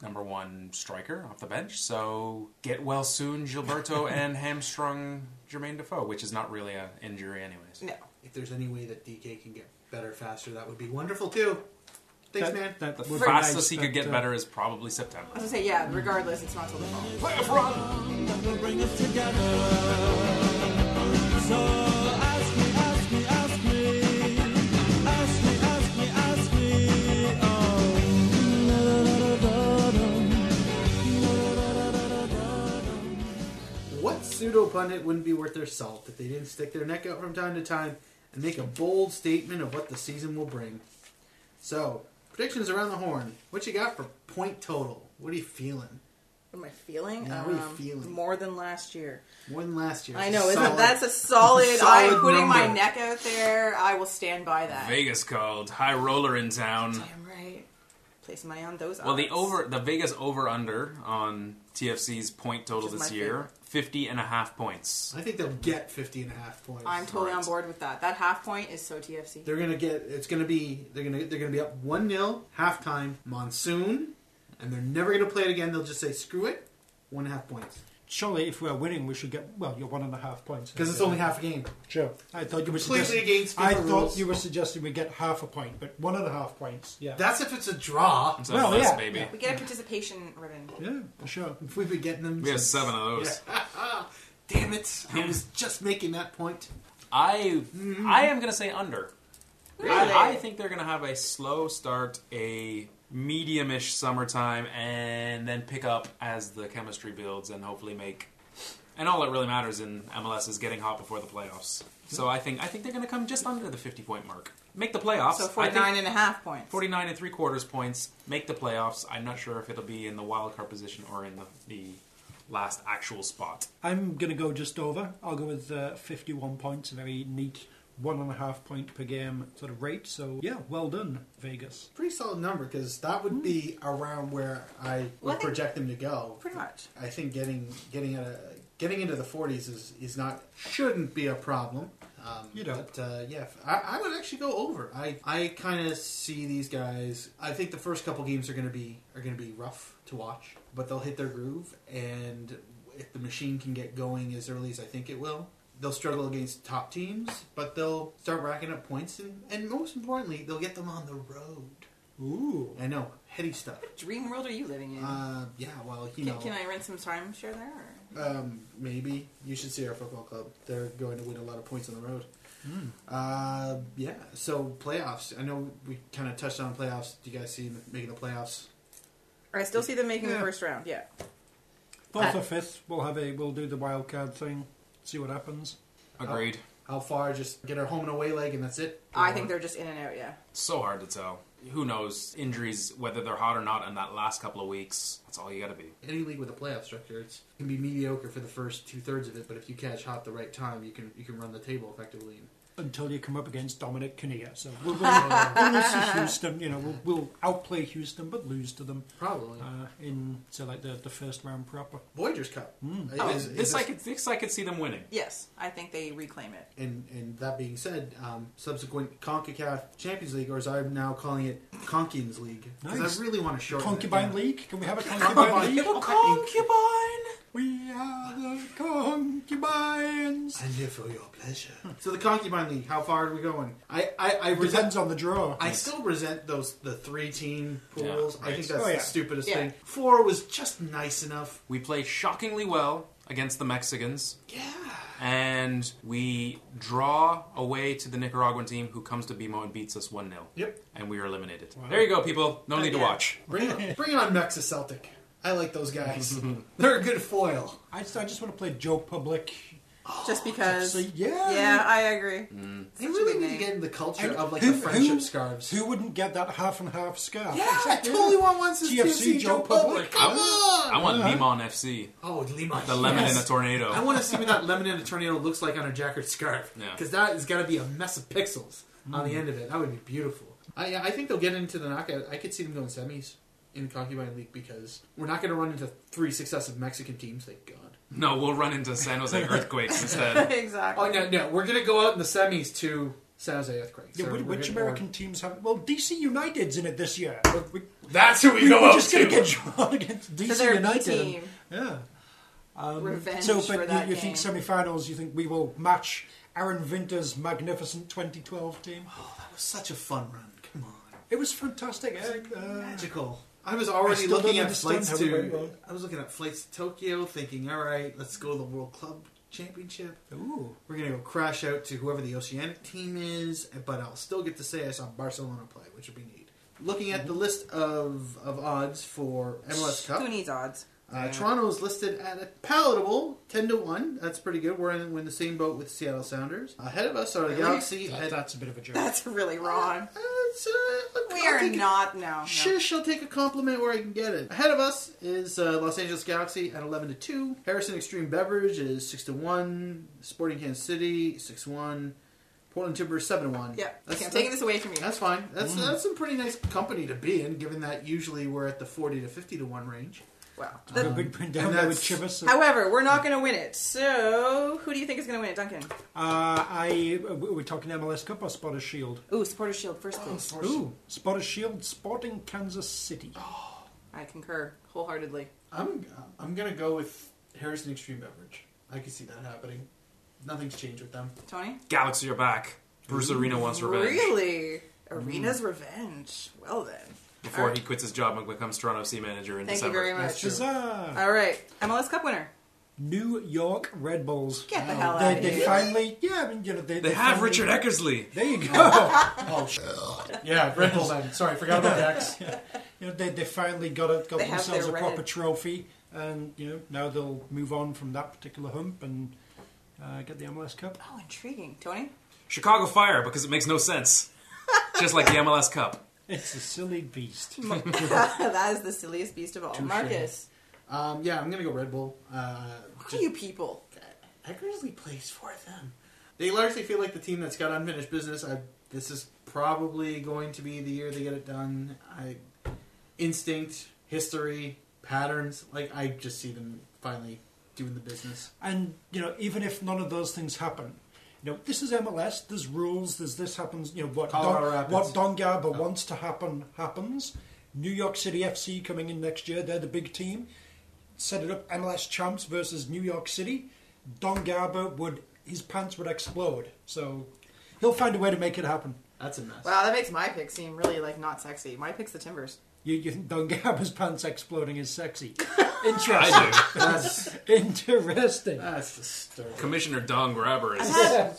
number one striker off the bench, so get well soon, Gilberto, and hamstrung Jermaine Defoe, which is not really an injury anyways. No. If there's any way that D K can get better faster, that would be wonderful too. Thanks, that, man. That, that the fastest nice, he could get uh, better is probably September. I was going to say, yeah, regardless, it's not till the fall. Playoff run! I'm going to bring us together. So ask me, ask me, ask me. Ask me, ask me, ask me. Oh. What pseudo-pundit wouldn't be worth their salt if they didn't stick their neck out from time to time and make a bold statement of what the season will bring? So, predictions around the horn. What you got for point total? What are you feeling? What am I feeling? Yeah, um, what are you feeling? More than last year. More than last year. That's I know. Isn't solid, that's a solid, solid I'm putting number. My neck out there. I will stand by that. Vegas called. High roller in town. Damn right. Place money on those odds. Well, the over, the Vegas over-under on T F C's point total this year, fifty and a half points. I think they'll get fifty and a half points. I'm totally right. on board with that. That half point is so T F C. They're going to get, it's going to be, they're going to, they're going to be up one nil, halftime, Monsoon, and they're never going to play it again. They'll just say, screw it, one and a half points. Surely, if we're winning, we should get, well, you're one and a half points. Because it's only half a game. Sure. I thought you were completely against I thought rules. You were suggesting we get half a point, but one and a half points. Yeah. That's if it's a draw. It's well, yeah. Baby. Yeah. We get a participation ribbon. Yeah, for sure. If we've been getting them. We have seven of those. Yeah. Damn it. I was just making that point. I mm. I am going to say under. Really? I, I think they're going to have a slow start, a medium-ish summertime, and then pick up as the chemistry builds and hopefully make... And all that really matters in M L S is getting hot before the playoffs. So I think I think they're going to come just under the fifty-point mark. Make the playoffs. So forty-nine and a half points. forty-nine and three quarters points. Make the playoffs. I'm not sure if it'll be in the wild card position or in the, the last actual spot. I'm going to go just over. I'll go with uh, fifty-one points. Very neat one and a half point per game sort of rate. So, yeah, well done, Vegas. Pretty solid number, because that would be around where I would well, I project them to go. Pretty much. I think getting getting at a, getting into the forties is, is not, shouldn't be a problem. Um, you know. But, uh, yeah, I, I would actually go over. I, I kind of see these guys, I think the first couple games are going to be are going to be rough to watch, but they'll hit their groove, and if the machine can get going as early as I think it will, they'll struggle against top teams, but they'll start racking up points, and, and most importantly, they'll get them on the road. Ooh. I know. Heady stuff. What dream world are you living in? Uh, yeah, well, you can, know. Can I rent some timeshare there? Or? Um, maybe. You should see our football club. They're going to win a lot of points on the road. Mm. Uh, yeah, so playoffs. I know we kind of touched on playoffs. Do you guys see them making the playoffs? I still see them making yeah. the first round, yeah. Fourth or fifth, we'll have a, we'll do the wild card thing. See what happens. Agreed. How, how far? Just get our home and away leg and that's it? Go I on. think they're just in and out, yeah. So hard to tell. Who knows? Injuries, whether they're hot or not in that last couple of weeks, that's all you got to be. Any league with a playoff structure, it's, it can be mediocre for the first two-thirds of it, but if you catch hot the right time, you can you can run the table effectively. Until you come up against Dominic Kinnear. So we'll, we'll, uh, we'll lose to Houston. You know, we'll, we'll outplay Houston, but lose to them probably uh, in so like the, the first round proper. Voyagers Cup. Mm. Oh, is, is this, this I could this I could see them winning. Yes, I think they reclaim it. And and that being said, um, subsequent CONCACAF Champions League, or as I'm now calling it, Concubines League, because nice. I really want to shorten Concubine it, League. Can we have a Concubine League? Concubine. We are the concubines. I'm here for your pleasure. So the Concubine League, how far are we going? I, I, I resent, Depends on the draw. I yes. still resent those the three-team pools. Yeah, right. I think that's oh, yeah. the stupidest yeah. thing. Four was just nice enough. We play shockingly well against the Mexicans. Yeah. And we draw away to the Nicaraguan team who comes to B M O and beats us one nil. Yep. And we are eliminated. Wow. There you go, people. No and need yeah. to watch. Bring it, bring it on Mexa Celtic. I like those guys. They're a good foil. I just, I just want to play Joe Public. Just because. So, yeah. Yeah, I agree. Mm. They really need to get into the culture and of like who, the friendship who, scarves. Who wouldn't get that half and half scarf? Yeah, exactly. I totally want one since T F C, T F C Joe Public. Public. Come I, on! I want Limon F C. Oh, Limon. The lemon yes. in a tornado. I want to see what that lemon in a tornado looks like on a jacket scarf. Because yeah. that has got to be a mess of pixels mm. on the end of it. That would be beautiful. I, I think they'll get into the knockout. I could see them going semis in the Concubine League, because we're not going to run into three successive Mexican teams, thank God. No, we'll run into San Jose Earthquakes instead. Exactly. Oh, no, no. We're going to go out in the semis to San Jose Earthquakes. Yeah, so which American more... teams have... Well, D C United's in it this year. We, That's who we, we go we're out to. We're just going to get drawn against D C so United. Team. Yeah. Um, Revenge so, but for you, that you game. think semifinals, you think we will match Aaron Vinter's magnificent twenty twelve team? Oh, that was such a fun run. Come on. It was fantastic. It was like, uh, magical. I was already I looking at flights to. I was looking at flights to Tokyo, thinking, "All right, let's go to the World Club Championship. Ooh, we're gonna go crash out to whoever the Oceanic team is." But I'll still get to say I saw Barcelona play, which would be neat. Looking at mm-hmm. the list of, of odds for M L S Cup, who needs odds? Uh, yeah. Toronto's listed at a palatable ten to one. That's pretty good. We're in, we're in the same boat with Seattle Sounders. Ahead of us are the really? Galaxy. That, that's a bit of a joke. That's really wrong. Uh, it's, uh, we I'll are not, a, no. Shush, no. I'll take a compliment where I can get it. Ahead of us is uh, Los Angeles Galaxy at eleven to two. Harrison Extreme Beverage is six to one. Sporting Kansas City, six to one. Portland Timber, seven to one. Yeah, that's, okay, I'm taking this away from you. That's fine. That's, mm. that's some pretty nice company to be in, given that usually we're at the forty to fifty to one range. Wow. The, um, big print down there with Chivas. However, we're not going to win it. So, who do you think is going to win it, Duncan? Uh, I we're talking M L S Cup or Sporters Shield? Ooh, Sporters Shield first place. Oh, Ooh, Sporters Shield, Sporting Kansas City. Oh. I concur wholeheartedly. I'm I'm going to go with Harrison Extreme Beverage. I can see that happening. Nothing's changed with them. Tony? Galaxy are back. Bruce Ooh, Arena wants revenge. Really? Arena's mm. revenge. Well then. Before right. he quits his job and becomes Toronto F C manager in Thank December. Thank you very much. Huzzah! All right. M L S Cup winner. New York Red Bulls. Get the hell out they, of here. They finally... Yeah, I mean, you know, they... They, they have Richard Eckersley. There you go. Oh, shit. Yeah, Red Bull then. Sorry, forgot about the X. Yeah. You know, they, they finally got, a, got they themselves a red. proper trophy. And, you know, now they'll move on from that particular hump and uh, get the M L S Cup. Oh, intriguing. Tony? Chicago Fire, because it makes no sense. Just like the M L S Cup. It's a silly beast. That is the silliest beast of all. Touché. Marcus. Um, yeah, I'm going to go Red Bull. Uh, Why are you people? Eckersley plays for them. They largely feel like the team that's got unfinished business. I, this is probably going to be the year they get it done. I, instinct, history, patterns. Like, I just see them finally doing the business. And, you know, even if none of those things happen... You know, this is M L S, there's rules, there's this happens, you know, what, Don, what Don Garber oh. wants to happen, happens. New York City F C coming in next year, they're the big team. Set it up, M L S champs versus New York City. Don Garber would, his pants would explode. So, he'll find a way to make it happen. That's a mess. Wow, that makes my pick seem really, like, not sexy. My pick's the Timbers. You, you think Don Garber's pants exploding is sexy? Interesting. I do. That's interesting. That's disturbing. Commissioner Don Garber is had,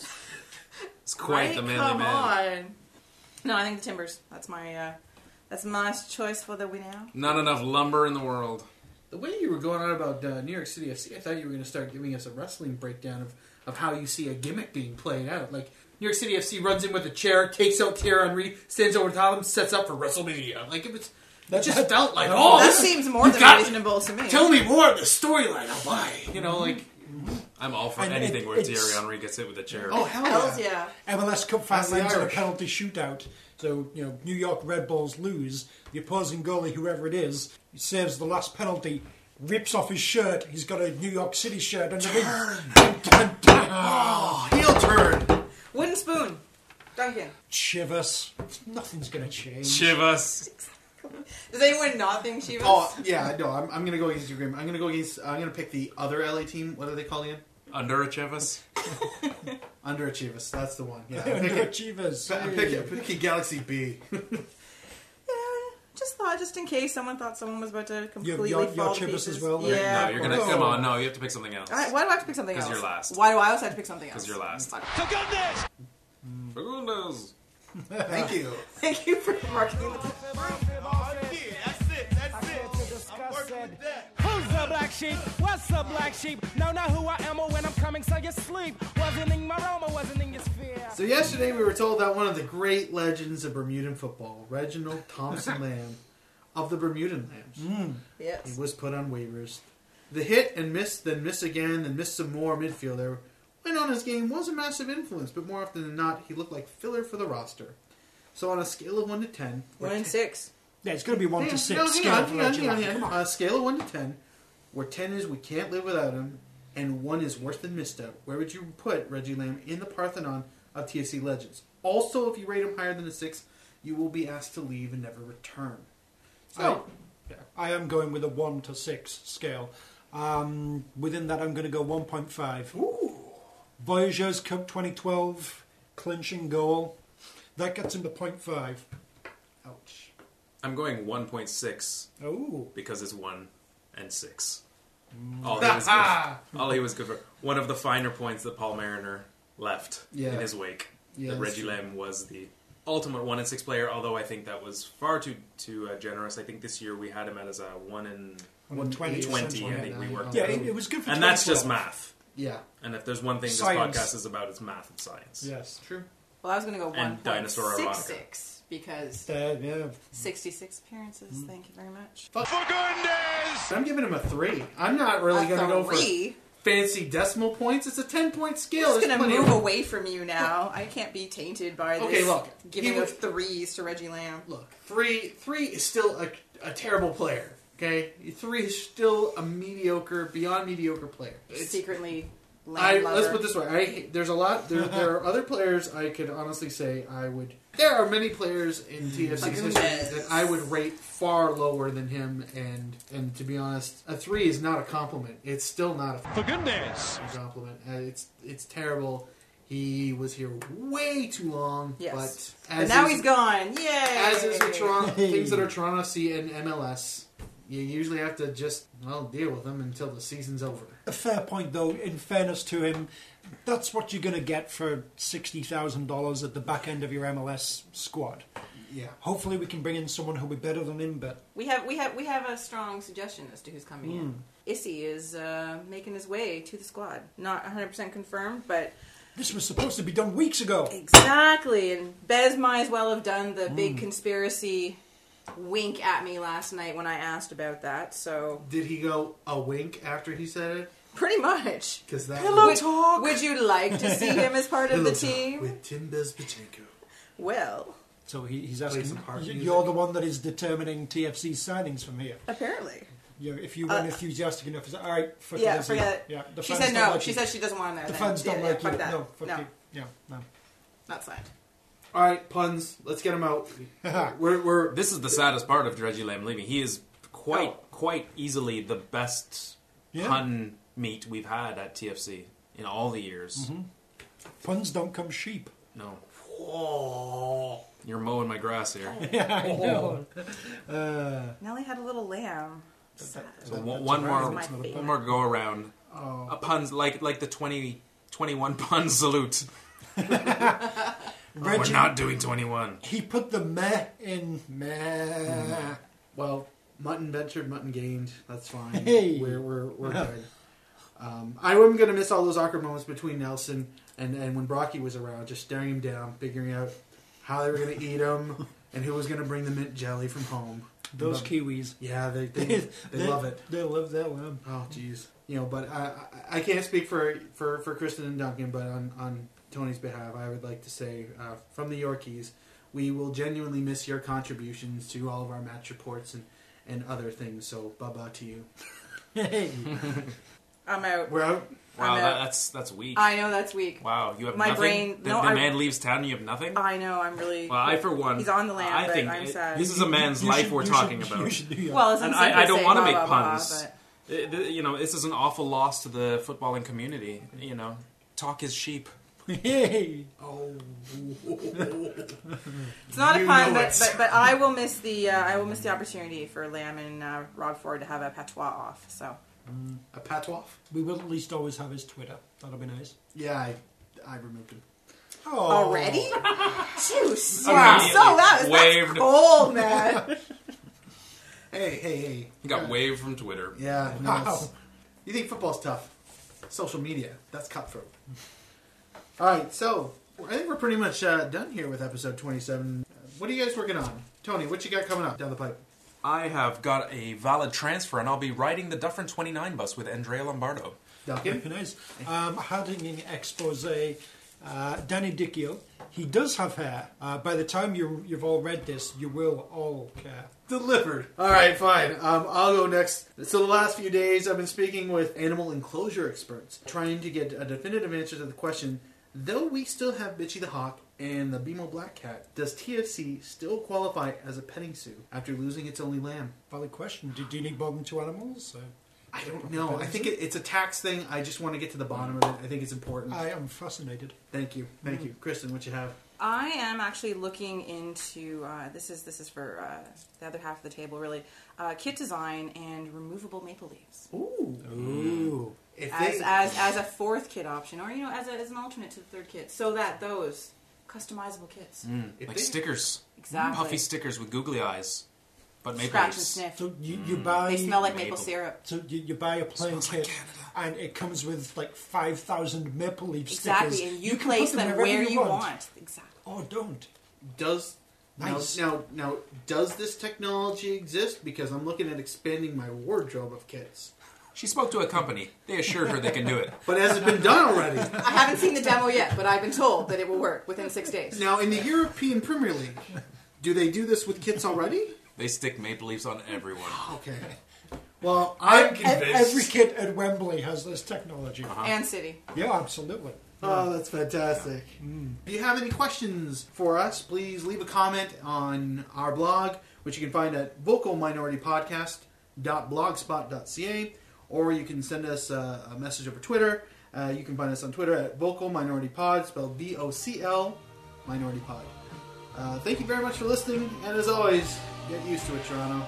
it's quite right, the manly come man. On. No, I think the Timbers. That's my uh, that's my choice for the winner. Not enough lumber in the world. The way you were going on about uh, New York City F C, I thought you were going to start giving us a wrestling breakdown of, of how you see a gimmick being played out. Like, New York City F C runs in with a chair, takes out Thierry Henry, stands over top of him, sets up for WrestleMania. Like, if it's... That just that, felt like, oh, that seems more than got, reasonable to me. Tell me more of the storyline. I'll buy. You know, like I'm all for and anything it, where Thierry Henry gets hit with a chair. Oh hell Hells yeah! yeah. M L S Cup finally ends in a penalty shootout. So you know, New York Red Bulls lose. The opposing goalie, whoever it is, saves the last penalty. Rips off his shirt. He's got a New York City shirt underneath. Turn, turn, turn. Oh, heel turn. Wooden spoon. Duncan. Chivas. Nothing's gonna change. Chivas. Does anyone not think Chivas? Oh yeah, no. I'm, I'm gonna go against your agreement. I'm gonna go against. I'm gonna pick the other L A team. What are they calling it? Underachievers. Underachievers. That's the one. Yeah. Underachievers. I'm picking pick, pick Galaxy B. Yeah. Just thought, just in case someone thought someone was about to completely your, your, fall to pieces. Chivas as well. Yeah. yeah. No, you're gonna oh. come on. No, you have to pick something else. I, why do I have to pick something else? Because you're last. Why do I also have to pick something else? Because you're last. Fagundes. Fagundes. Thank you. Thank you for marking the That's it, that's it. I'm working with that. Who's the black sheep? What's the black sheep? No, not who I am or when I'm coming, so you sleep. Wasn't in my realm, I wasn't in your sphere. So yesterday we were told that one of the great legends of Bermudan football, Reginald Thompson Lambe, of the Bermudan Lambs. Mm. Yes. He was put on waivers. The hit and miss, then miss again, then miss some more midfielder. And on his game was a massive influence, but more often than not, he looked like filler for the roster. So on a scale of one to ten... one and six. Yeah, it's going to be one to six. No, hang on, hang on, hang on, hang on. On a scale of one to ten, where ten is we can't live without him, and one is worse than missed out, where would you put Reggie Lambe in the Parthenon of T F C Legends? Also, if you rate him higher than a six, you will be asked to leave and never return. So, I, yeah. I am going with a one to six scale. Um, within that, I'm going to go one point five. Ooh! Voyageurs Cup twenty twelve, clinching goal. That gets him to point five. Ouch. I'm going one point six. Oh. Because it's one and six. Mm. All, he was good, all he was good for. One of the finer points that Paul Mariner left yeah. in his wake. Yeah, that Reggie Lambe was the ultimate one and six player, although I think that was far too too uh, generous. I think this year we had him at as a one and twenty. I think we worked yeah, out. Yeah, it was good for And that's just math. Yeah. And if there's one thing science. This podcast is about, it's math and science. Yes, true. Well, I was going to go one point six six because uh, yeah. sixty-six appearances. Mm. Thank you very much. For goodness! I'm giving him a three. I'm not really going to go for fancy decimal points. It's a ten-point scale. I'm just going to move of... away from you now. I can't be tainted by this okay, look, giving of was... threes to Reggie Lambe. Look, three, three is still a, a terrible player. Okay, three is still a mediocre, beyond mediocre player. It's, Secretly, I, let's put it this way. I, there's a lot. There, there are other players I could honestly say I would. There are many players in T F C's like history that I would rate far lower than him, and and to be honest, a three is not a compliment. It's still not a for goodness compliment. It's it's terrible. He was here way too long, yes. but as and now is, he's gone. Yay! As is with Toronto, things that are Toronto F C and M L S, you usually have to just well deal with them until the season's over. A fair point, though. In fairness to him, that's what you're going to get for sixty thousand dollars at the back end of your M L S squad. Yeah. Hopefully, we can bring in someone who'll be better than him. But we have we have we have a strong suggestion as to who's coming mm. in. Issy is uh, making his way to the squad. Not one hundred percent confirmed, but. This was supposed to be done weeks ago. Exactly. And Bez might as well have done the mm. big conspiracy wink at me last night when I asked about that. So did he go a wink after he said it? Pretty much. Because that Pillow would, talk. Would you like to see him as part of the team? With Tim Bezbatchenko. Well. So he, he's asking, you're the one that is determining T F C's signings from here. Apparently. Yeah, if you were uh, enthusiastic enough, it's like, all right, fuck yeah, this. Forget yeah, the she said no. Like she said she doesn't want him there. The then. fans don't yeah, like yeah, you. That. No, fuck no. You. Yeah, no. Not signed. All right, puns. Let's get him out. we're, we're, this is the saddest part of Reggie Lambe leaving. He is quite, oh. quite easily the best yeah. pun meet we've had at T F C in all the years. Mm-hmm. Puns don't come cheap. No. Whoa. You're mowing my grass here. Oh. Yeah, I know. Uh, Nelly had a little lamb. So that, one, one more, one more go around. Oh. A puns like like the twenty twenty-one pun salute. oh, Reggie, we're not doing twenty-one. He put the meh in meh. Mm. Well, mutton ventured, mutton gained. That's fine. Hey. We're we're we're yeah. good. Um, I am going to miss all those awkward moments between Nelson and and when Brocky was around, just staring him down, figuring out how they were going to eat him and who was going to bring the mint jelly from home. Those but, Kiwis. Yeah, they they, they, they love it. They love that one. Oh, jeez. You know, but I, I I can't speak for, for, for Kristen and Duncan, but on, on Tony's behalf, I would like to say, uh, from the Yorkies, we will genuinely miss your contributions to all of our match reports and, and other things, so bye-bye to you. Hey. I'm out. We're out? Wow, that, that's that's weak. I know, that's weak. Wow, you have my nothing? Brain, the no, the I, man leaves town and you have nothing? I know, I'm really... Well, I, for one... He's on the land, I but think I'm it, sad. This is a man's you life should, we're talking should, about. Should, yeah. Well, as I'm I, I don't want to make blah, puns. Blah, blah, but... You know, this is an awful loss to the footballing community. You know, talk is cheap. Yay! Oh. It's not you a pun, but, but but I will miss the uh, I will miss the opportunity for Lamb and uh, Rob Ford to have a patois off, so... Mm. A patois. We will at least always have his Twitter. That'll be nice. Yeah, I, I removed him. Oh. Already? Juice. Wow. So that was that's cold, man. hey, hey, hey. He got yeah. waved from Twitter. Yeah. No, wow. You think football's tough? Social media. That's cutthroat. All right, so I think we're pretty much uh, done here with episode twenty-seven. What are you guys working on? Tony, what you got coming up down the pipe? I have got a valid transfer, and I'll be riding the Dufferin twenty-nine bus with Andrea Lombardo. Duncan? Very nice. Um, Harding expose, uh, Danny Dicchio. He does have hair. Uh, by the time you, you've all read this, you will all care. Delivered. All right, fine. Um, I'll go next. So the last few days, I've been speaking with animal enclosure experts, trying to get a definitive answer to the question, though we still have Bitchy the Hawk and the B M O Black Cat, does T F C still qualify as a petting zoo after losing its only lamb? Valid question. Do, do you need more than two animals? So I don't know. I think it, it's a tax thing. I just want to get to the bottom of it. I think it's important. I am fascinated. Thank you. Thank mm. you. Kristen, what you have? I am actually looking into, uh, this is this is for uh, the other half of the table, really, uh, kit design and removable maple leaves. Ooh. Ooh. If as, they... as, as a fourth kit option, or, you know, as, a, as an alternate to the third kit, so that those... customizable kits. Mm, like they, stickers. Exactly. Puffy stickers with googly eyes. But maple Scratch leaves. And sniff. So you, you mm. buy... They smell like maple, maple syrup. So you, you buy a plain kit, like and it comes with like five thousand maple leaf exactly. stickers. Exactly, and you, you place them, them where you, you want. want. Exactly. Or don't. Does... Nice. Now, now, now, does this technology exist? Because I'm looking at expanding my wardrobe of kits. She spoke to a company. They assured her they can do it. But has it been done already? I haven't seen the demo yet, but I've been told that it will work within six days. Now, in the European Premier League, do they do this with kits already? They stick maple leaves on everyone. Okay. Well, I'm convinced. Every kid at Wembley has this technology. Uh-huh. And City. Yeah, absolutely. Yeah. Oh, that's fantastic. Yeah. Mm. If you have any questions for us, please leave a comment on our blog, which you can find at vocal minority podcast dot blogspot dot c a, or you can send us a, a message over Twitter. Uh, you can find us on Twitter at vocalminoritypod, spelled V O C L, minoritypod. Uh, thank you very much for listening, and as always, get used to it, Toronto.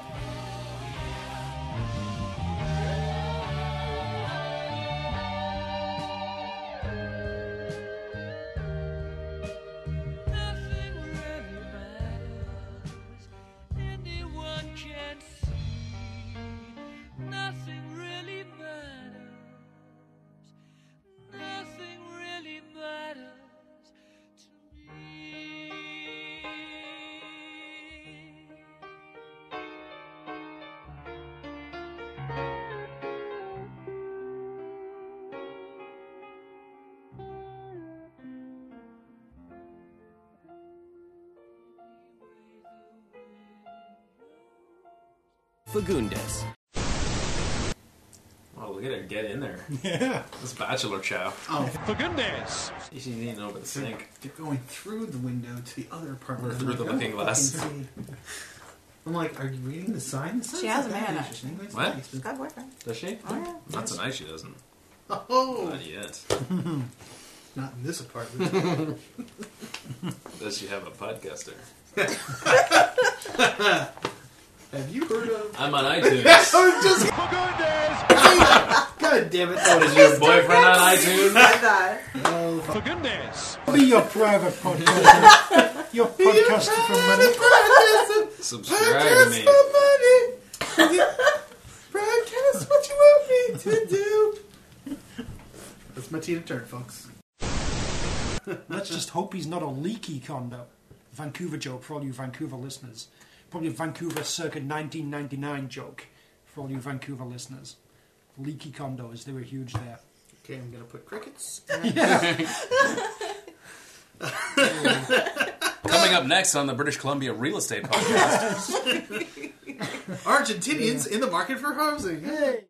Fagundes. Oh, look at her get in there. Yeah. This bachelor chow. Oh, Fagundes. She didn't over the sink. They're going through the window to the other apartment. Or through the looking glass. I'm like, are you reading the sign? The sign she has a man. What? Nice. She's got a boyfriend. Does she? Oh, yeah. Not tonight, she doesn't. Oh! Not yet. Not in this apartment. Does she have a podcaster? Have you heard of... I'm on iTunes. I'm just... God damn it. What is your boyfriend on iTunes? I oh, for goodness. Be your private podcaster. Your podcaster for money. Subscribe to me. Podcast for money. Podcast what you want me to do. That's my Tina Turner, folks. Let's just hope he's not a leaky condo. Vancouver joke for all you Vancouver listeners. Probably a Vancouver circa nineteen ninety-nine joke for all you Vancouver listeners. Leaky condos, they were huge there. Okay, I'm going to put crickets. Yeah. Coming up next on the British Columbia Real Estate Podcast. Argentinians yeah. in the market for housing. Hey.